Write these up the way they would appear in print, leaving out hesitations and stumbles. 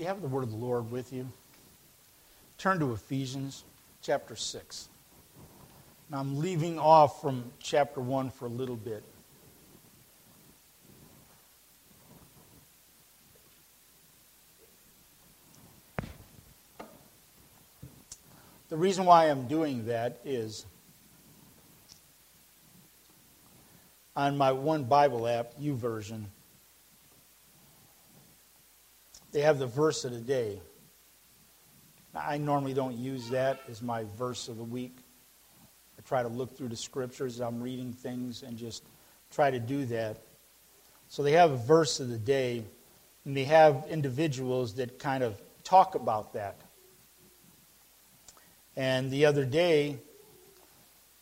you have the word of the Lord with you, turn to Ephesians chapter 6. Now I'm leaving off from chapter 1 for a little bit. The reason why I'm doing that is on my one Bible app, YouVersion, they have the verse of the day. I normally don't use that as my verse of the week. I try to look through the scriptures. I'm reading things and just try to do that. So they have a verse of the day, and they have individuals that kind of talk about that. And the other day,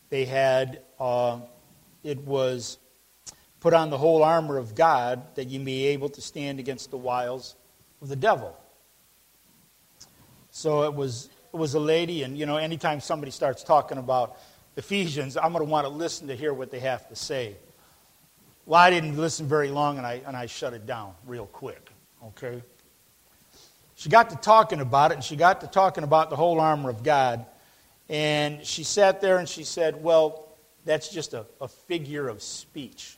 they had, it was, put on the whole armor of God that you may be able to stand against the wiles of the devil. So it was a lady, and you know, anytime somebody starts talking about Ephesians, I'm going to want to listen to hear what they have to say. Well, I didn't listen very long, and I shut it down real quick, okay? She got to talking about it, and she got to talking about the whole armor of God. And she sat there and she said, well, that's just a figure of speech.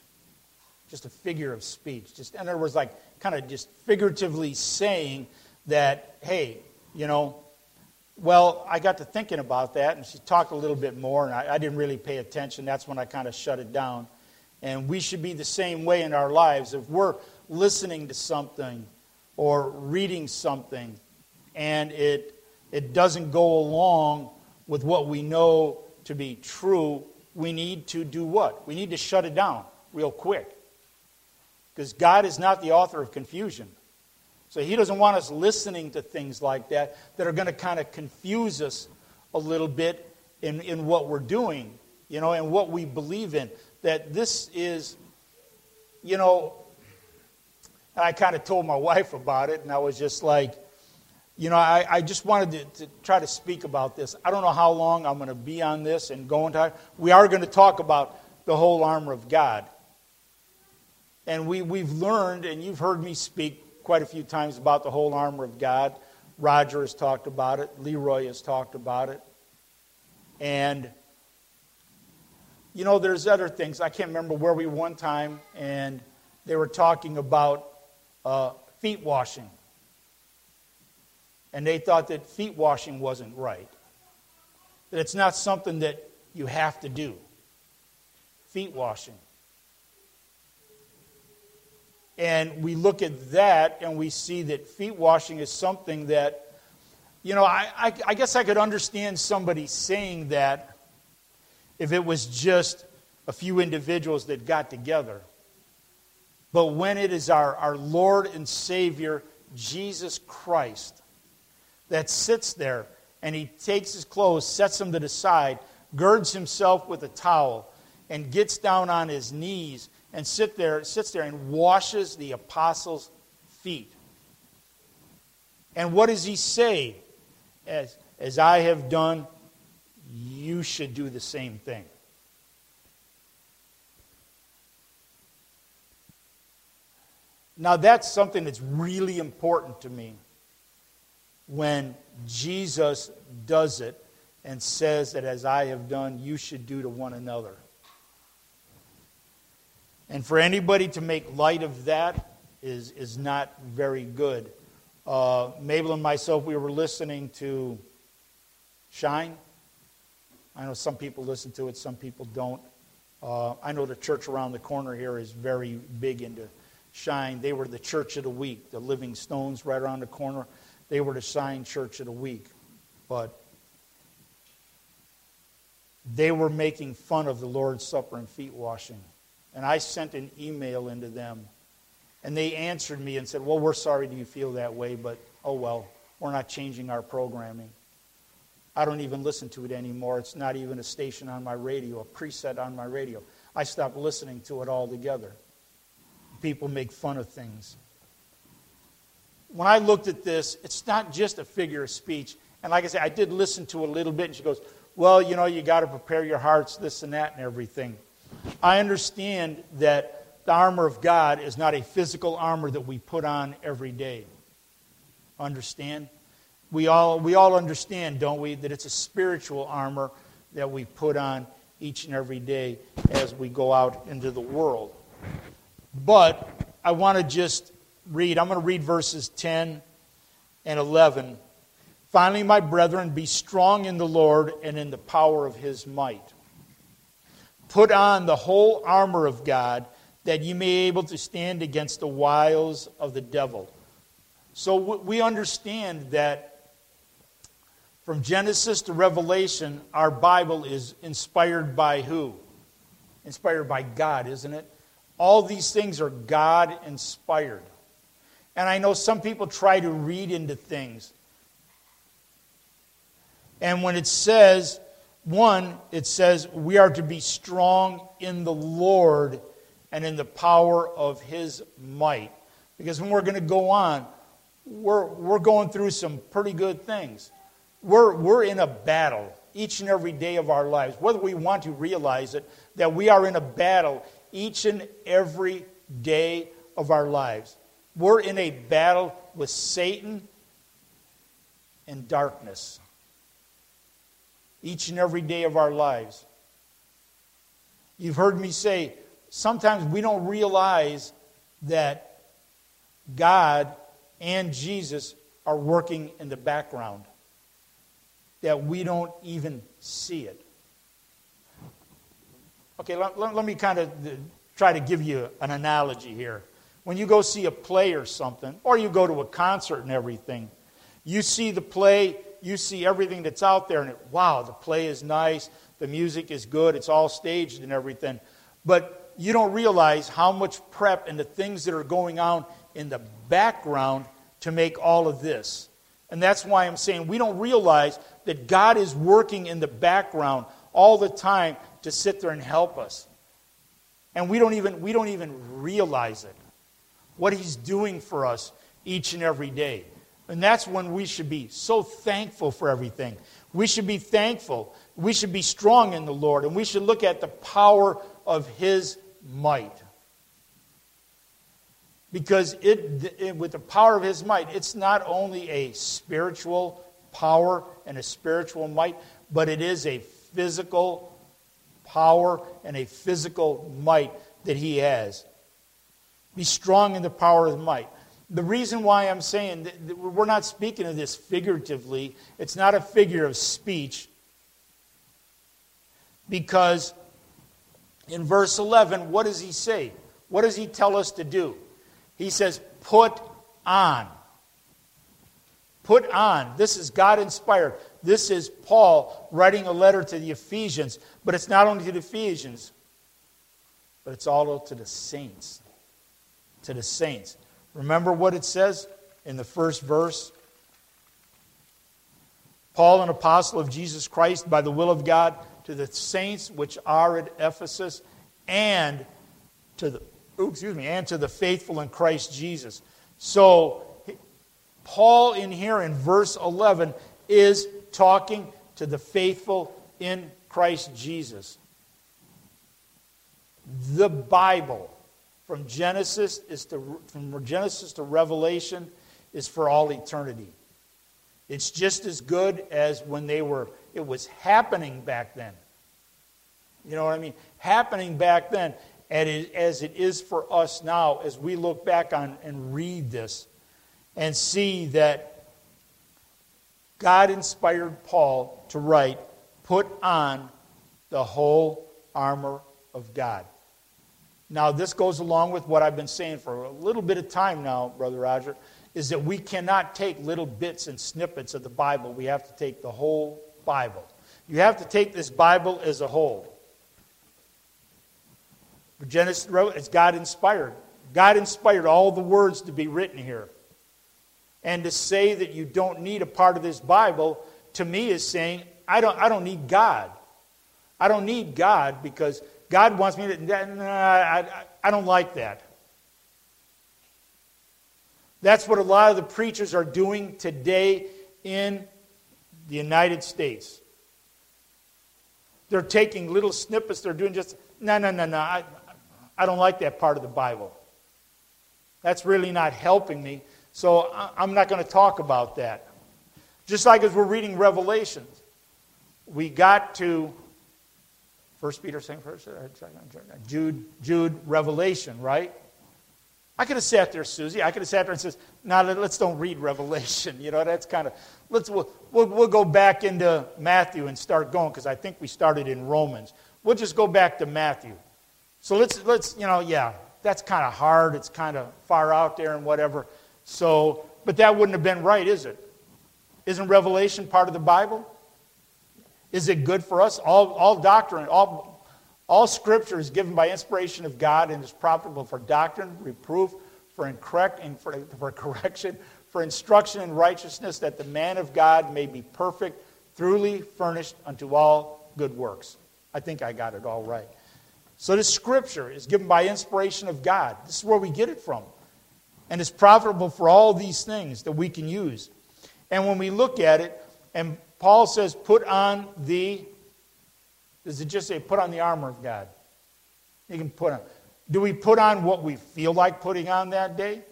Just a figure of speech. Just, in other words, like kind of just figuratively saying that, hey, you know, well, I got to thinking about that. And she talked a little bit more, and I didn't really pay attention. That's when I kind of shut it down. And we should be the same way in our lives. If we're listening to something or reading something, and it doesn't go along with what we know to be true, we need to do what? We need to shut it down real quick. Because God is not the author of confusion. So He doesn't want us listening to things like that are going to kind of confuse us a little bit in what we're doing, you know, and what we believe in. That this is, you know, and I kind of told my wife about it, and I was just like, you know, I just wanted to try to speak about this. I don't know how long I'm going to be on this and go into. We are going to talk about the whole armor of God. And we've learned, and you've heard me speak quite a few times about the whole armor of God. Roger has talked about it. Leroy has talked about it. And, you know, there's other things. I can't remember where we one time, and they were talking about feet washing. And they thought that feet washing wasn't right. That it's not something that you have to do. Feet washing. And we look at that and we see that feet washing is something that, you know, I guess I could understand somebody saying that if it was just a few individuals that got together. But when it is our Lord and Savior, Jesus Christ, that sits there and He takes His clothes, sets them to the side, girds Himself with a towel, and gets down on His knees and sits there and washes the apostles' feet. And what does He say? As I have done, you should do the same thing. Now that's something that's really important to me when Jesus does it and says that as I have done, you should do to one another. And for anybody to make light of that is not very good. Mabel and myself, we were listening to Shine. I know some people listen to it, some people don't. I know the church around the corner here is very big into Shine. They were the church of the week. The Living Stones right around the corner, they were the Shine church of the week. But they were making fun of the Lord's Supper and feet washing. And I sent an email into them. And they answered me and said, well, we're sorry do you feel that way, but oh well, we're not changing our programming. I don't even listen to it anymore. It's not even a station on my radio, a preset on my radio. I stopped listening to it altogether. People make fun of things. When I looked at this, it's not just a figure of speech. And like I said, I did listen to a little bit, and she goes, well, you know, you got to prepare your hearts, this and that and everything. I understand that the armor of God is not a physical armor that we put on every day. understand? We all understand, don't we, that it's a spiritual armor that we put on each and every day as we go out into the world. But I want to just read. I'm going to read verses 10 and 11. Finally, my brethren, be strong in the Lord and in the power of His might. Put on the whole armor of God, that ye may be able to stand against the wiles of the devil. So we understand that from Genesis to Revelation, our Bible is inspired by who? Inspired by God, isn't it? All these things are God-inspired. And I know some people try to read into things. And when it says, one, it says, we are to be strong in the Lord and in the power of His might. Because when we're going to go on, we're going through some pretty good things. We're in a battle each and every day of our lives. Whether we want to realize it, that we are in a battle each and every day of our lives. We're in a battle with Satan and darkness. Each and every day of our lives. You've heard me say, sometimes we don't realize that God and Jesus are working in the background, that we don't even see it. Okay, let me kind of try to give you an analogy here. When you go see a play or something, or you go to a concert and everything, you see the play, you see everything that's out there, and wow, the play is nice, the music is good, it's all staged and everything. But you don't realize how much prep and the things that are going on in the background to make all of this. And that's why I'm saying we don't realize that God is working in the background all the time to sit there and help us. And we don't even realize it, what He's doing for us each and every day. And that's when we should be so thankful for everything. We should be thankful. We should be strong in the Lord. And we should look at the power of His might. Because with the power of His might, it's not only a spiritual power and a spiritual might, but it is a physical power and a physical might that He has. Be strong in the power of His might. The reason why I'm saying that we're not speaking of this figuratively, it's not a figure of speech, because in verse 11, what does He say? What does He tell us to do? He says, put on. Put on. This is God-inspired. This is Paul writing a letter to the Ephesians, but it's not only to the Ephesians, but it's also to the saints. To the saints. Remember what it says in the first verse? Paul, an apostle of Jesus Christ, by the will of God, to the saints which are at Ephesus, and to the faithful in Christ Jesus. So Paul in here in verse 11 is talking to the faithful in Christ Jesus. The Bible. From Genesis to Revelation is for all eternity. It's just as good as when it was happening back then. You know what I mean? Happening back then, as it is for us now, as we look back on and read this and see that God inspired Paul to write, put on the whole armor of God. Now, this goes along with what I've been saying for a little bit of time now, Brother Roger, is that we cannot take little bits and snippets of the Bible. We have to take the whole Bible. You have to take this Bible as a whole. Genesis wrote, it's God-inspired. God inspired all the words to be written here. And to say that you don't need a part of this Bible, to me, is saying, I don't need God. I don't need God because God wants me to... Nah, I don't like that. That's what a lot of the preachers are doing today in the United States. They're taking little snippets. They're doing just... No. I don't like that part of the Bible. That's really not helping me. So I'm not going to talk about that. Just like as we're reading Revelation, we got to First Peter, Jude, Revelation, right? I could have sat there, Susie. I could have sat there and said, "No, let's don't read Revelation." You know, that's kind of we'll go back into Matthew and start going, because I think we started in Romans. We'll just go back to Matthew. So let's that's kind of hard. It's kind of far out there and whatever. So, but that wouldn't have been right, is it? Isn't Revelation part of the Bible? Is it good for us? All doctrine, all Scripture is given by inspiration of God and is profitable for doctrine, reproof, for correction, for instruction in righteousness, that the man of God may be perfect, thoroughly furnished unto all good works. I think I got it all right. So this Scripture is given by inspiration of God. This is where we get it from. And it's profitable for all these things that we can use. And when we look at it, and Paul says, put on the armor of God? You can put on. Do we put on what we feel like putting on that day?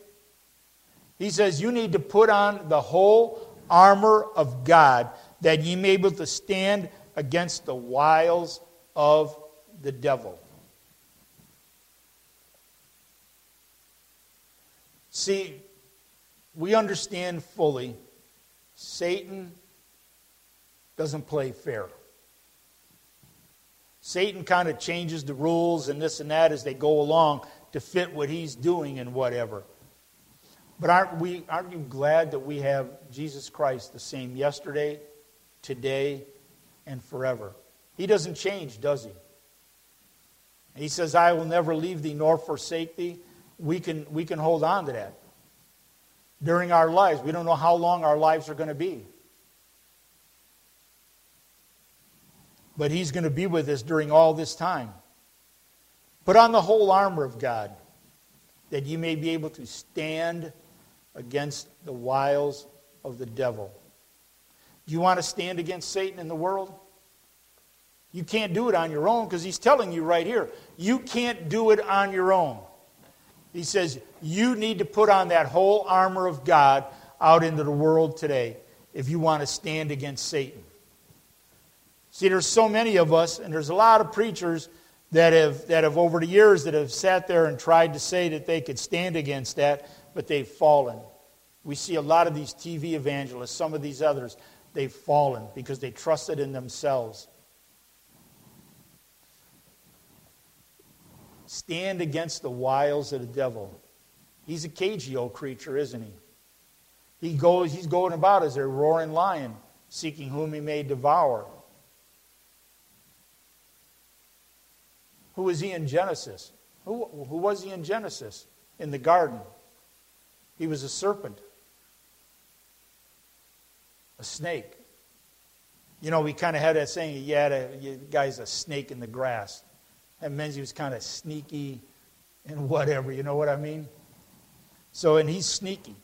He says, you need to put on the whole armor of God, that ye may be able to stand against the wiles of the devil. See, we understand fully Satan doesn't play fair. Satan kind of changes the rules and this and that as they go along to fit what he's doing and whatever. But aren't you glad that we have Jesus Christ the same yesterday, today, and forever? He doesn't change, does he? And he says, I will never leave thee nor forsake thee. We can hold on to that. During our lives, we don't know how long our lives are going to be. But he's going to be with us during all this time. Put on the whole armor of God, that you may be able to stand against the wiles of the devil. Do you want to stand against Satan in the world? You can't do it on your own, because he's telling you right here, you can't do it on your own. He says, you need to put on that whole armor of God out into the world today if you want to stand against Satan. See, there's so many of us, and there's a lot of preachers that have over the years that have sat there and tried to say that they could stand against that, but they've fallen. We see a lot of these TV evangelists, some of these others, they've fallen because they trusted in themselves. Stand against the wiles of the devil. He's a cagey old creature, isn't he? He's going about as a roaring lion, seeking whom he may devour. Who was he in Genesis? Who was he in Genesis? In the garden. He was a serpent. A snake. You know, we kind of had that saying, the guy's a snake in the grass. That means he was kind of sneaky and whatever, you know what I mean? So, and he's sneaky.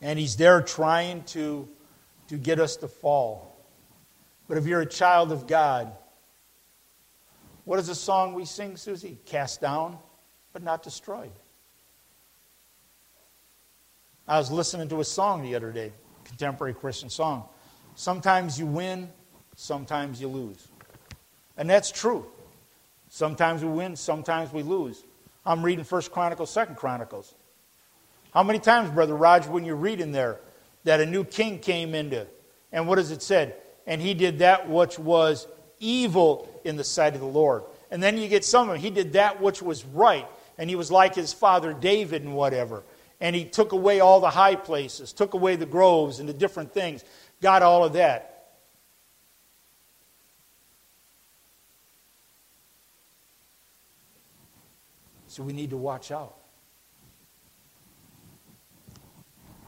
And he's there trying to get us to fall. But if you're a child of God, what is the song we sing, Susie? Cast down, but not destroyed. I was listening to a song the other day, contemporary Christian song. Sometimes you win, sometimes you lose. And that's true. Sometimes we win, sometimes we lose. I'm reading 1 Chronicles, 2 Chronicles. How many times, Brother Raj, when you read in there that a new king came into, and what does it said? And he did that which was evil in the sight of the Lord. And then you get some of them. He did that which was right, and he was like his father David and whatever. And he took away all the high places, took away the groves and the different things, got all of that. So we need to watch out.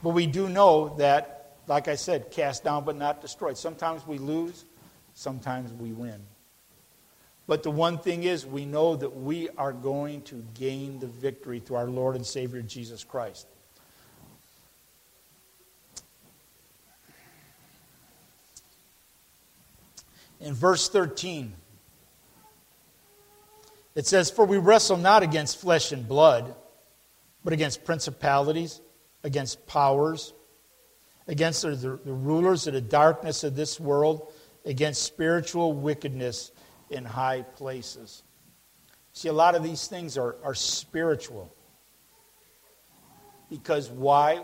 But we do know that, like I said, cast down but not destroyed. Sometimes we lose, sometimes we win. But the one thing is, we know that we are going to gain the victory through our Lord and Savior Jesus Christ. In verse 13... it says, for we wrestle not against flesh and blood, but against principalities, against powers, against the rulers of the darkness of this world, against spiritual wickedness in high places. See, a lot of these things are spiritual. Because why?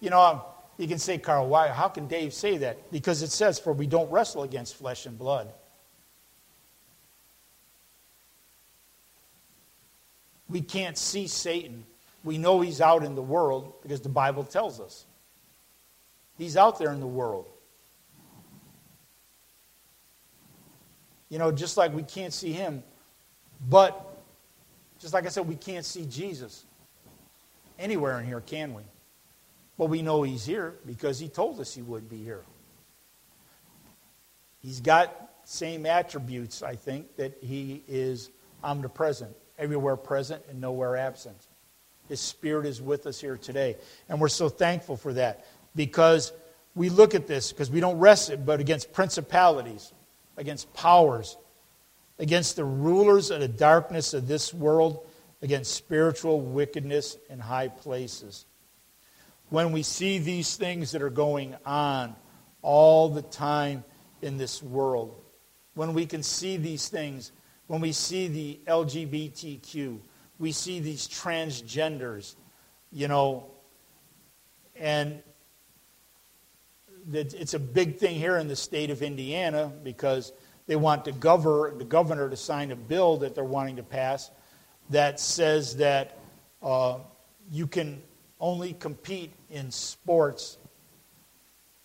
You know, you can say, Carl, why? How can Dave say that? Because it says, for we don't wrestle against flesh and blood. We can't see Satan. We know he's out in the world because the Bible tells us. He's out there in the world. You know, just like we can't see him, but just like I said, we can't see Jesus anywhere in here, can we? But we know he's here because he told us he would be here. He's got same attributes, I think, that he is omnipresent, everywhere present and nowhere absent. His Spirit is with us here today. And we're so thankful for that because we look at this, because we don't wrestle it, but against principalities, against powers, against the rulers of the darkness of this world, against spiritual wickedness in high places. When we see these things that are going on all the time in this world, when we can see these things, when we see the LGBTQ, we see these transgenders, you know, and it's a big thing here in the state of Indiana because they want the governor to sign a bill that they're wanting to pass that says that you can only compete in sports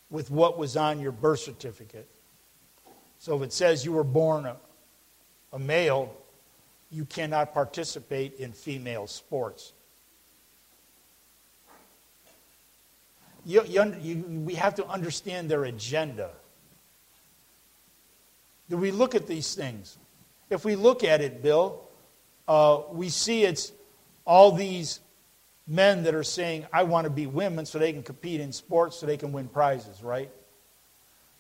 with what was on your birth certificate. So if it says you were born a male, you cannot participate in female sports. We have to understand their agenda. Do we look at these things? If we look at it, Bill, we see it's all these men that are saying, I want to be women so they can compete in sports so they can win prizes, right?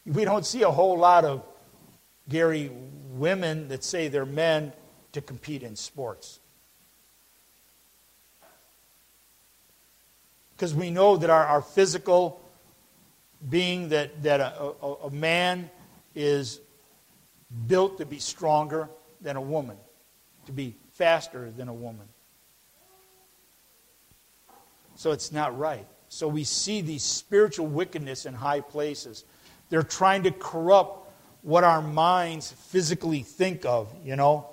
We don't see a whole lot of, Gary, women that say they're men to compete in sports. Because we know that our physical being, that a man is built to be stronger than a woman, to be faster than a woman. So it's not right. So we see these spiritual wickedness in high places. They're trying to corrupt what our minds physically think of, you know.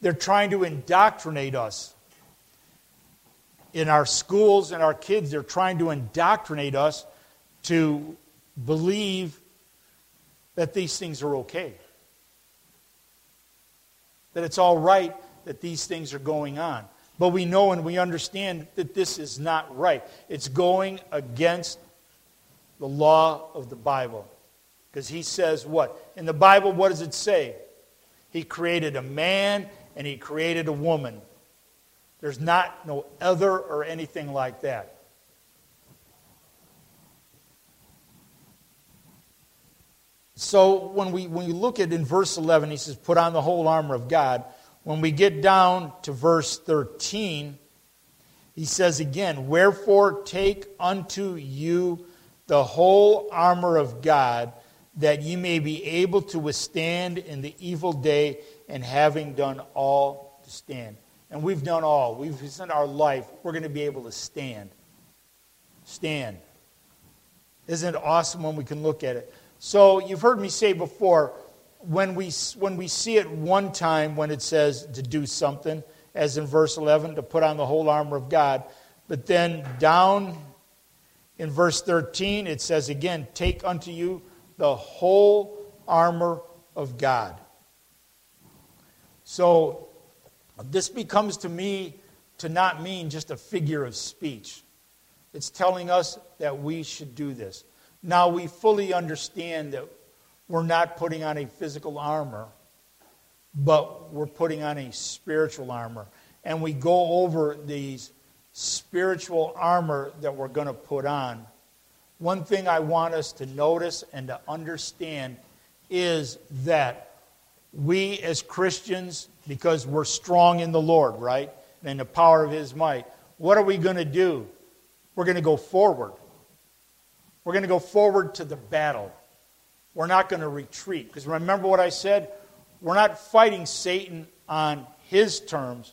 They're trying to indoctrinate us. In our schools and our kids, they're trying to indoctrinate us to believe that these things are okay. That it's all right that these things are going on. But we know and we understand that this is not right. It's going against the law of the Bible. Because he says what? In the Bible, what does it say? He created a man and he created a woman. There's not no other or anything like that. So when we look at in verse 11, he says, put on the whole armor of God. When we get down to verse 13, he says again, wherefore take unto you the whole armor of God, that ye may be able to withstand in the evil day, and having done all to stand. And we've done all. We've spent our life. We're going to be able to stand. Stand. Isn't it awesome when we can look at it? So you've heard me say before, when we see it one time when it says to do something, as in verse 11, to put on the whole armor of God, but then down in verse 13, it says again, take unto you the whole armor of God. So this becomes to me to not mean just a figure of speech. It's telling us that we should do this. Now we fully understand that we're not putting on a physical armor, but we're putting on a spiritual armor. And we go over these spiritual armor that we're going to put on. One thing I want us to notice and to understand is that we as Christians, because we're strong in the Lord, right? And in the power of His might, What are we going to do? We're going to go forward. We're going to go forward to the battle. We're not going to retreat. Because remember what I said? We're not fighting Satan on his terms.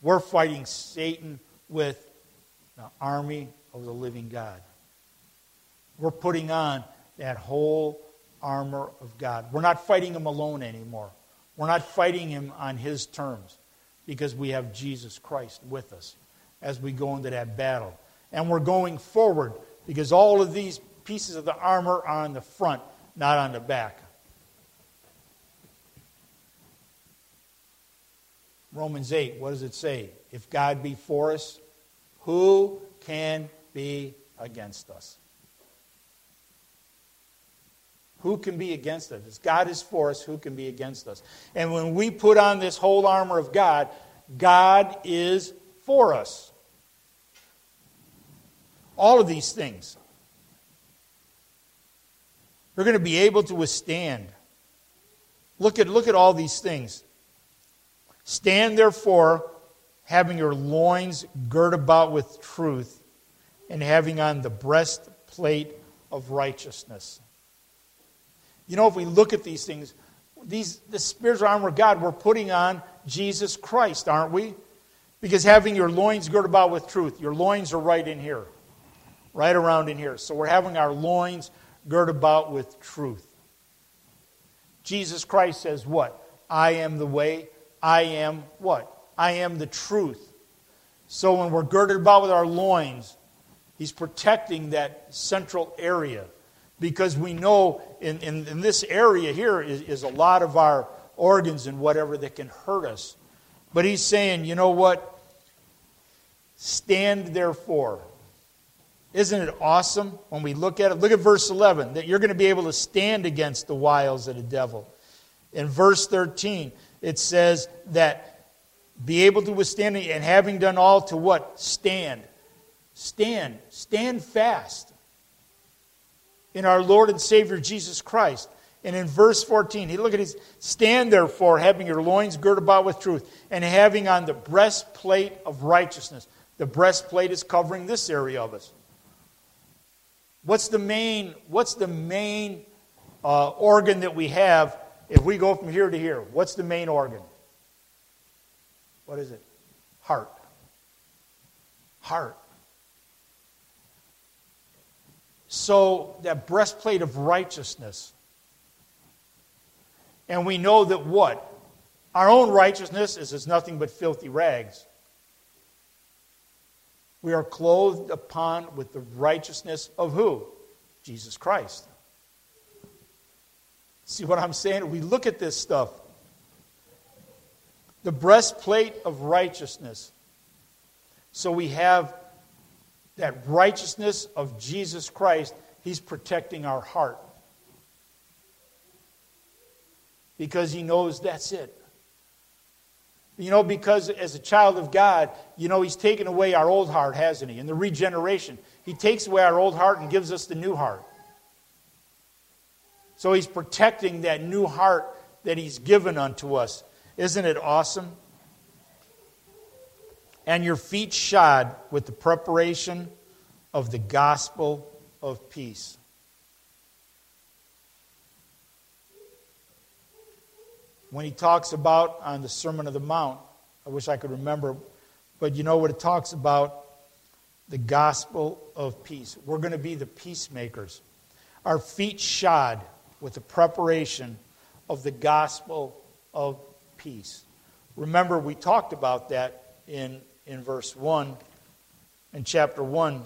We're fighting Satan with the army of the living God. We're putting on that whole armor of God. We're not fighting him alone anymore. We're not fighting him on his terms because we have Jesus Christ with us as we go into that battle. And we're going forward because all of these pieces of the armor are on the front, not on the back. Romans 8, what does it say? If God be for us, who can be against us? Who can be against us? If God is for us, who can be against us? And when we put on this whole armor of God, God is for us. All of these things. We're going to be able to withstand. Look at all these things. Stand therefore, having your loins girt about with truth, and having on the breastplate of righteousness. You know, if we look at these things, the spiritual armor of God, we're putting on Jesus Christ, aren't we? Because having your loins girt about with truth, your loins are right in here, right around in here. So we're having our loins girt about with truth. Jesus Christ says what? I am the way. I am what? I am the truth. So when we're girded about with our loins, he's protecting that central area. Because we know in this area here is a lot of our organs and whatever that can hurt us. But he's saying, you know what? Stand therefore. Isn't it awesome when we look at it? Look at verse 11, that you're going to be able to stand against the wiles of the devil. In verse 13, it says that be able to withstand and having done all to what? Stand. Stand. Stand fast in our Lord and Savior Jesus Christ. And in verse 14, look at his, stand therefore, having your loins girt about with truth, and having on the breastplate of righteousness. The breastplate is covering this area of us. What's the main organ that we have if we go from here to here? What's the main organ? What is it? Heart. Heart. So that breastplate of righteousness. And we know that what? Our own righteousness is nothing but filthy rags. We are clothed upon with the righteousness of who? Jesus Christ. See what I'm saying? We look at this stuff. The breastplate of righteousness. So we have that righteousness of Jesus Christ. He's protecting our heart. Because he knows that's it. You know, because as a child of God, you know, he's taken away our old heart, hasn't he? In the regeneration, he takes away our old heart and gives us the new heart. So he's protecting that new heart that he's given unto us. Isn't it awesome? And your feet shod with the preparation of the gospel of peace. When he talks about on the Sermon on the Mount, I wish I could remember, but you know what it talks about? The gospel of peace. We're going to be the peacemakers. Our feet shod with the preparation of the gospel of peace. Remember, we talked about that in verse 1, in chapter 1.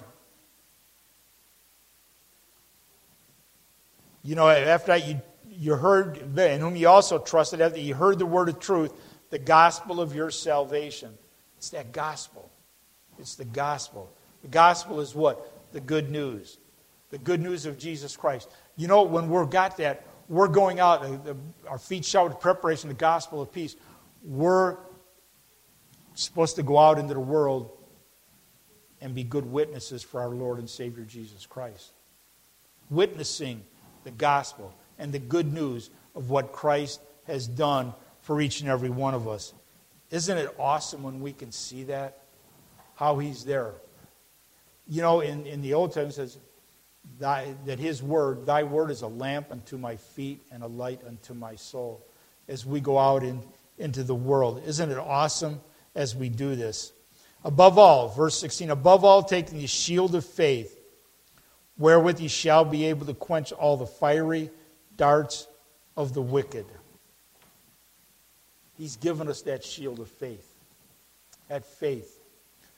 You know, after that you heard, in whom you also trusted, after you heard the word of truth, the gospel of your salvation. It's that gospel. It's the gospel. The gospel is what? The good news. The good news of Jesus Christ. You know, when we've got that, we're going out, our feet shod with preparation of the gospel of peace. We're supposed to go out into the world and be good witnesses for our Lord and Savior Jesus Christ. Witnessing the gospel and the good news of what Christ has done for each and every one of us. Isn't it awesome when we can see that? how he's there. You know, in the Old Testament it says that his word, thy word is a lamp unto my feet and a light unto my soul as we go out into the world. Isn't it awesome as we do this? Above all, verse 16, above all, taking the shield of faith, wherewith ye shall be able to quench all the fiery darts of the wicked. He's given us that shield of faith. That faith.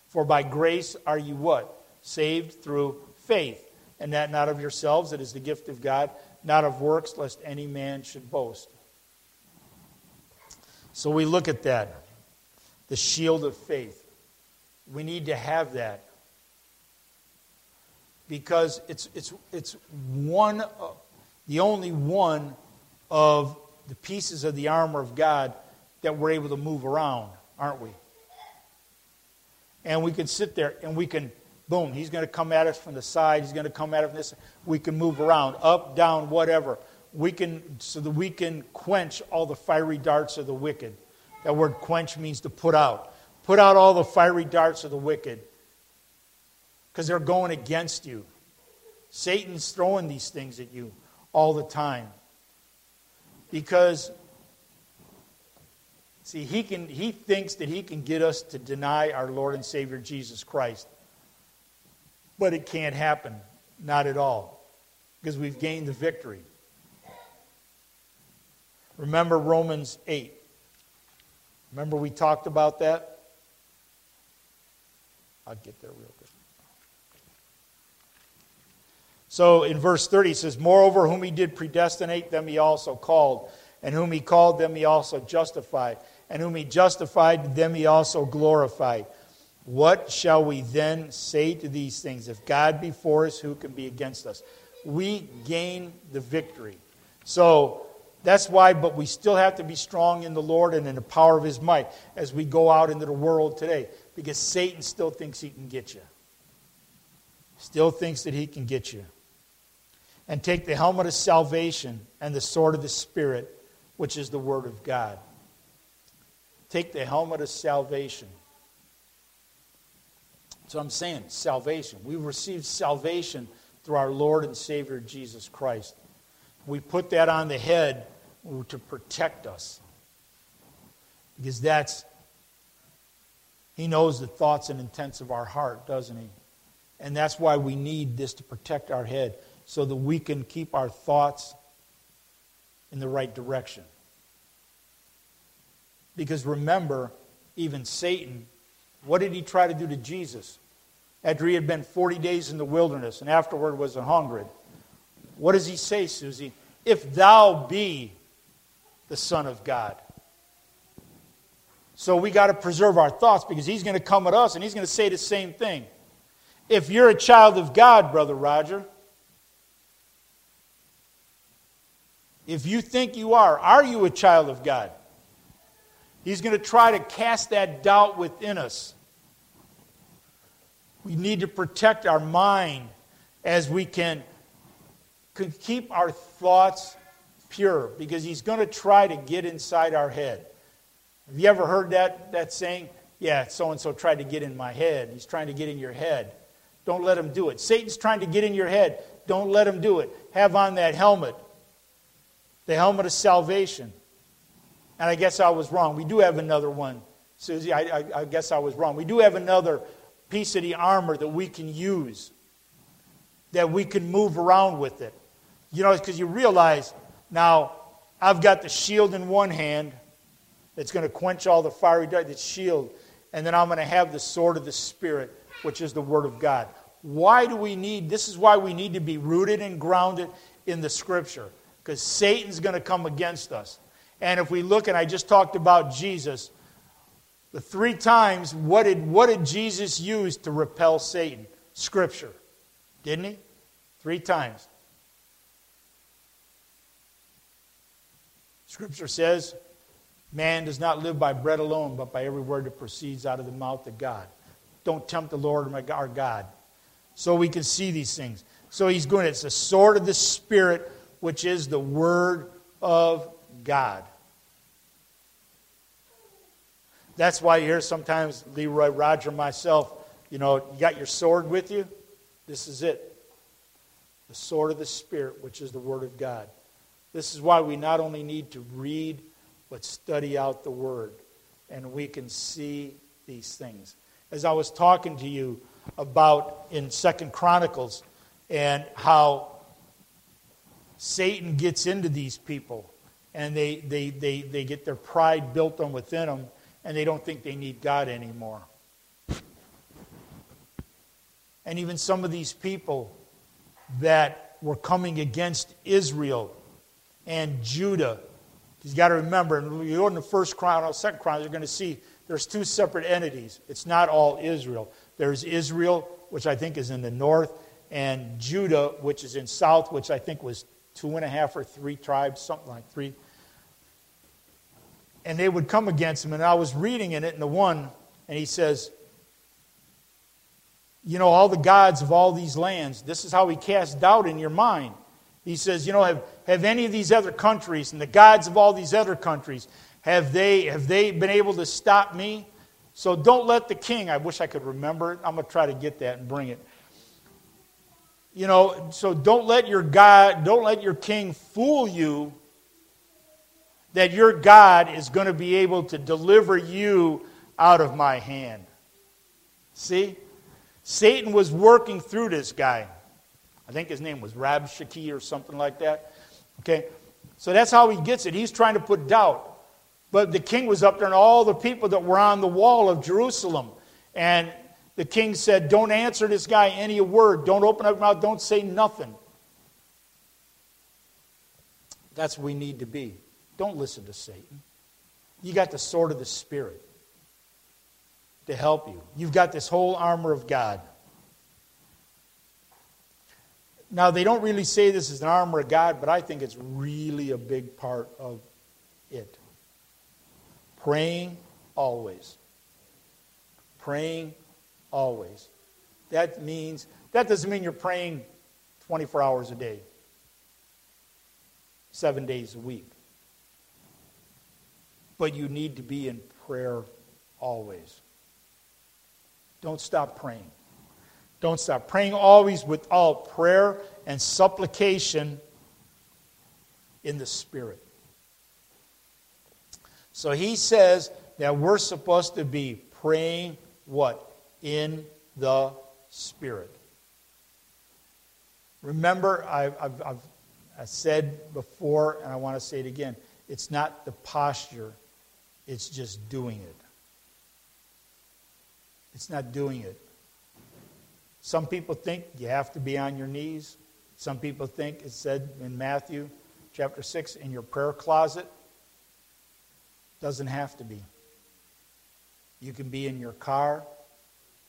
For by grace are you what? Saved through faith. And that not of yourselves, it is the gift of God, not of works, lest any man should boast. So we look at that. The shield of faith. We need to have that. Because it's one of the only one of the pieces of the armor of God that we're able to move around, aren't we? And we can sit there and we can, boom, he's going to come at us from the side, he's going to come at us from this. We can move around, up, down, whatever. So that we can quench all the fiery darts of the wicked. That word quench means to put out. Put out all the fiery darts of the wicked. Because they're going against you. Satan's throwing these things at you all the time. Because, see, he thinks that he can get us to deny our Lord and Savior Jesus Christ. But it can't happen. Not at all. Because we've gained the victory. Remember Romans 8. Remember we talked about that? I'll get there real quick. So in verse 30 it says, moreover, whom he did predestinate, them he also called. And whom he called, them he also justified. And whom he justified, them he also glorified. What shall we then say to these things? If God be for us, who can be against us? We gain the victory. So that's why, but we still have to be strong in the Lord and in the power of his might as we go out into the world today. Because Satan still thinks he can get you. Still thinks that he can get you. And take the helmet of salvation and the sword of the Spirit, which is the Word of God. Take the helmet of salvation. So I'm saying salvation. We receive salvation through our Lord and Savior Jesus Christ. We put that on the head to protect us. Because he knows the thoughts and intents of our heart, doesn't he? And that's why we need this to protect our head, so that we can keep our thoughts in the right direction. Because remember, even Satan, what did he try to do to Jesus? After he had been 40 days in the wilderness and afterward was hungered, what does he say, Susie? If thou be the Son of God. So we got to preserve our thoughts, because he's going to come at us and he's going to say the same thing. If you're a child of God, Brother Roger, if you think you are you a child of God? He's going to try to cast that doubt within us. We need to protect our mind as we can keep our thoughts pure, because he's going to try to get inside our head. Have you ever heard that saying? Yeah, so-and-so tried to get in my head. He's trying to get in your head. Don't let him do it. Satan's trying to get in your head. Don't let him do it. Have on that helmet. The helmet of salvation. And I guess I was wrong. We do have another one, Susie. I guess I was wrong. We do have another piece of the armor that we can use, that we can move around with it. You know, because you realize now I've got the shield in one hand that's going to quench all the fiery darts, the shield, and then I'm going to have the sword of the Spirit, which is the Word of God. This is why we need to be rooted and grounded in the Scripture. Because Satan's going to come against us. And if we look, and I just talked about Jesus, the three times, what did Jesus use to repel Satan? Scripture. Didn't he? 3 times. Scripture says, man does not live by bread alone, but by every word that proceeds out of the mouth of God. Don't tempt the Lord our God. So we can see these things. So it's the sword of the Spirit, which is the Word of God. That's why you hear sometimes Leroy, Roger, myself, You know, you got your sword with you? This is it. The sword of the Spirit, which is the Word of God. This is why we not only need to read, but study out the Word. And we can see these things. As I was talking to you about in 2 Chronicles and how Satan gets into these people and they get their pride built on within them and they don't think they need God anymore. And even some of these people that were coming against Israel and Judah, you've got to remember, and you go in the First Chronicles, Second Chronicles, you're going to see there's two separate entities. It's not all Israel. There's Israel, which I think is in the north, and Judah, which is in south, which I think was 2.5 or 3 tribes, something like 3. And they would come against him. And I was reading in it, in the one, and he says, you know, all the gods of all these lands, this is how he casts doubt in your mind. He says, you know, have any of these other countries and the gods of all these other countries, have they been able to stop me? So don't let the king, I wish I could remember it. I'm going to try to get that and bring it. You know, so don't let your king fool you that your God is going to be able to deliver you out of my hand. See? Satan was working through this guy. I think his name was Rabshakeh or something like that. Okay? So that's how he gets it. He's trying to put doubt. But the king was up there and all the people that were on the wall of Jerusalem. And the king said, don't answer this guy any word. Don't open up your mouth. Don't say nothing. That's what we need to be. Don't listen to Satan. You got the sword of the Spirit to help you. You've got this whole armor of God. Now, they don't really say this is an armor of God, but I think it's really a big part of it. Praying always. Praying always. That doesn't mean you're praying 24 hours a day, 7 days a week. But you need to be in prayer always. Don't stop praying. Don't stop. Praying always with all prayer and supplication in the Spirit. So he says that we're supposed to be praying what? In the Spirit. Remember, I said before, and I want to say it again, it's not the posture, it's just doing it. It's not doing it. Some people think you have to be on your knees. Some people think, it said in Matthew chapter 6, in your prayer closet. Doesn't have to be. You can be in your car.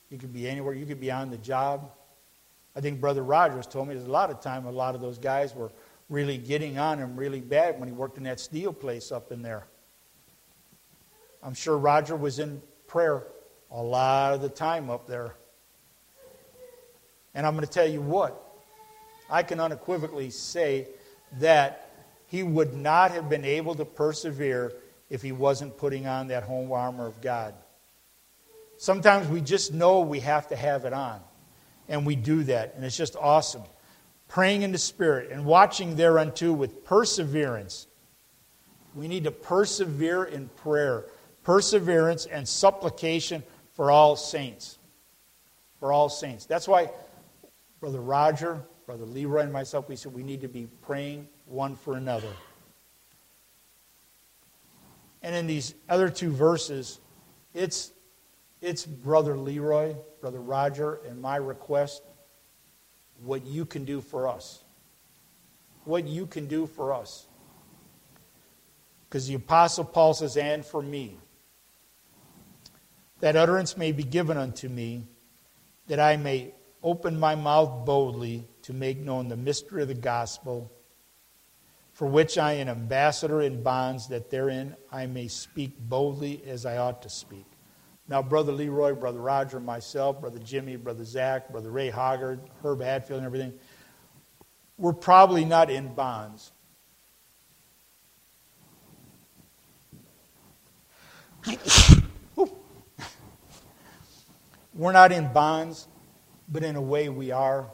You can be anywhere. You can be on the job. I think Brother Rogers told me there's a lot of time a lot of those guys were really getting on him really bad when he worked in that steel place up in there. I'm sure Roger was in prayer a lot of the time up there. And I'm going to tell you what, I can unequivocally say that he would not have been able to persevere if he wasn't putting on that whole armor of God. Sometimes we just know we have to have it on, and we do that, and it's just awesome. Praying in the Spirit and watching thereunto with perseverance. We need to persevere in prayer, perseverance and supplication for all saints. For all saints. That's why Brother Roger, Brother Leroy, and myself, we said we need to be praying one for another. And in these other two verses, it's Brother Leroy, Brother Roger, and my request, what you can do for us. What you can do for us. Because the Apostle Paul says, and for me, that utterance may be given unto me, that I may open my mouth boldly to make known the mystery of the gospel, for which I am ambassador in bonds, that therein I may speak boldly as I ought to speak. Now, Brother Leroy, Brother Roger, myself, Brother Jimmy, Brother Zach, Brother Ray Hoggard, Herb Hadfield, and everything, we're probably not in bonds. We're not in bonds, but in a way we are.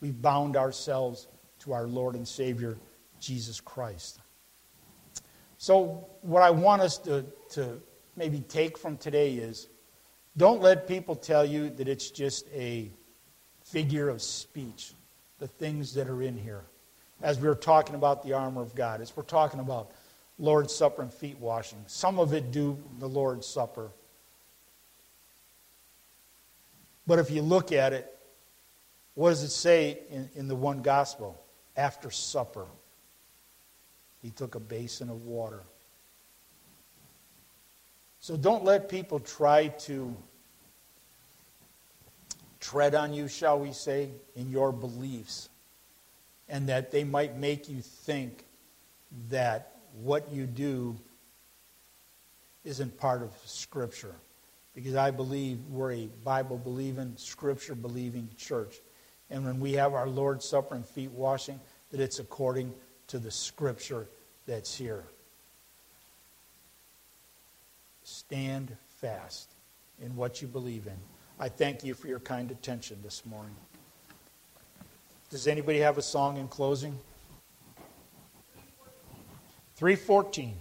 We've bound ourselves to our Lord and Savior, Jesus Christ. So what I want us to maybe take from today is, don't let people tell you that it's just a figure of speech, the things that are in here. As we were talking about the armor of God, as we're talking about Lord's Supper and feet washing, some of it do the Lord's Supper. But if you look at it, what does it say in the one gospel? After supper, he took a basin of water. So don't let people try to tread on you, shall we say, in your beliefs, and that they might make you think that what you do isn't part of Scripture. Because I believe we're a Bible-believing, Scripture-believing church. And when we have our Lord's Supper and feet washing, that it's according to the Scripture that's here. Stand fast in what you believe in. I thank you for your kind attention this morning. Does anybody have a song in closing? 3:14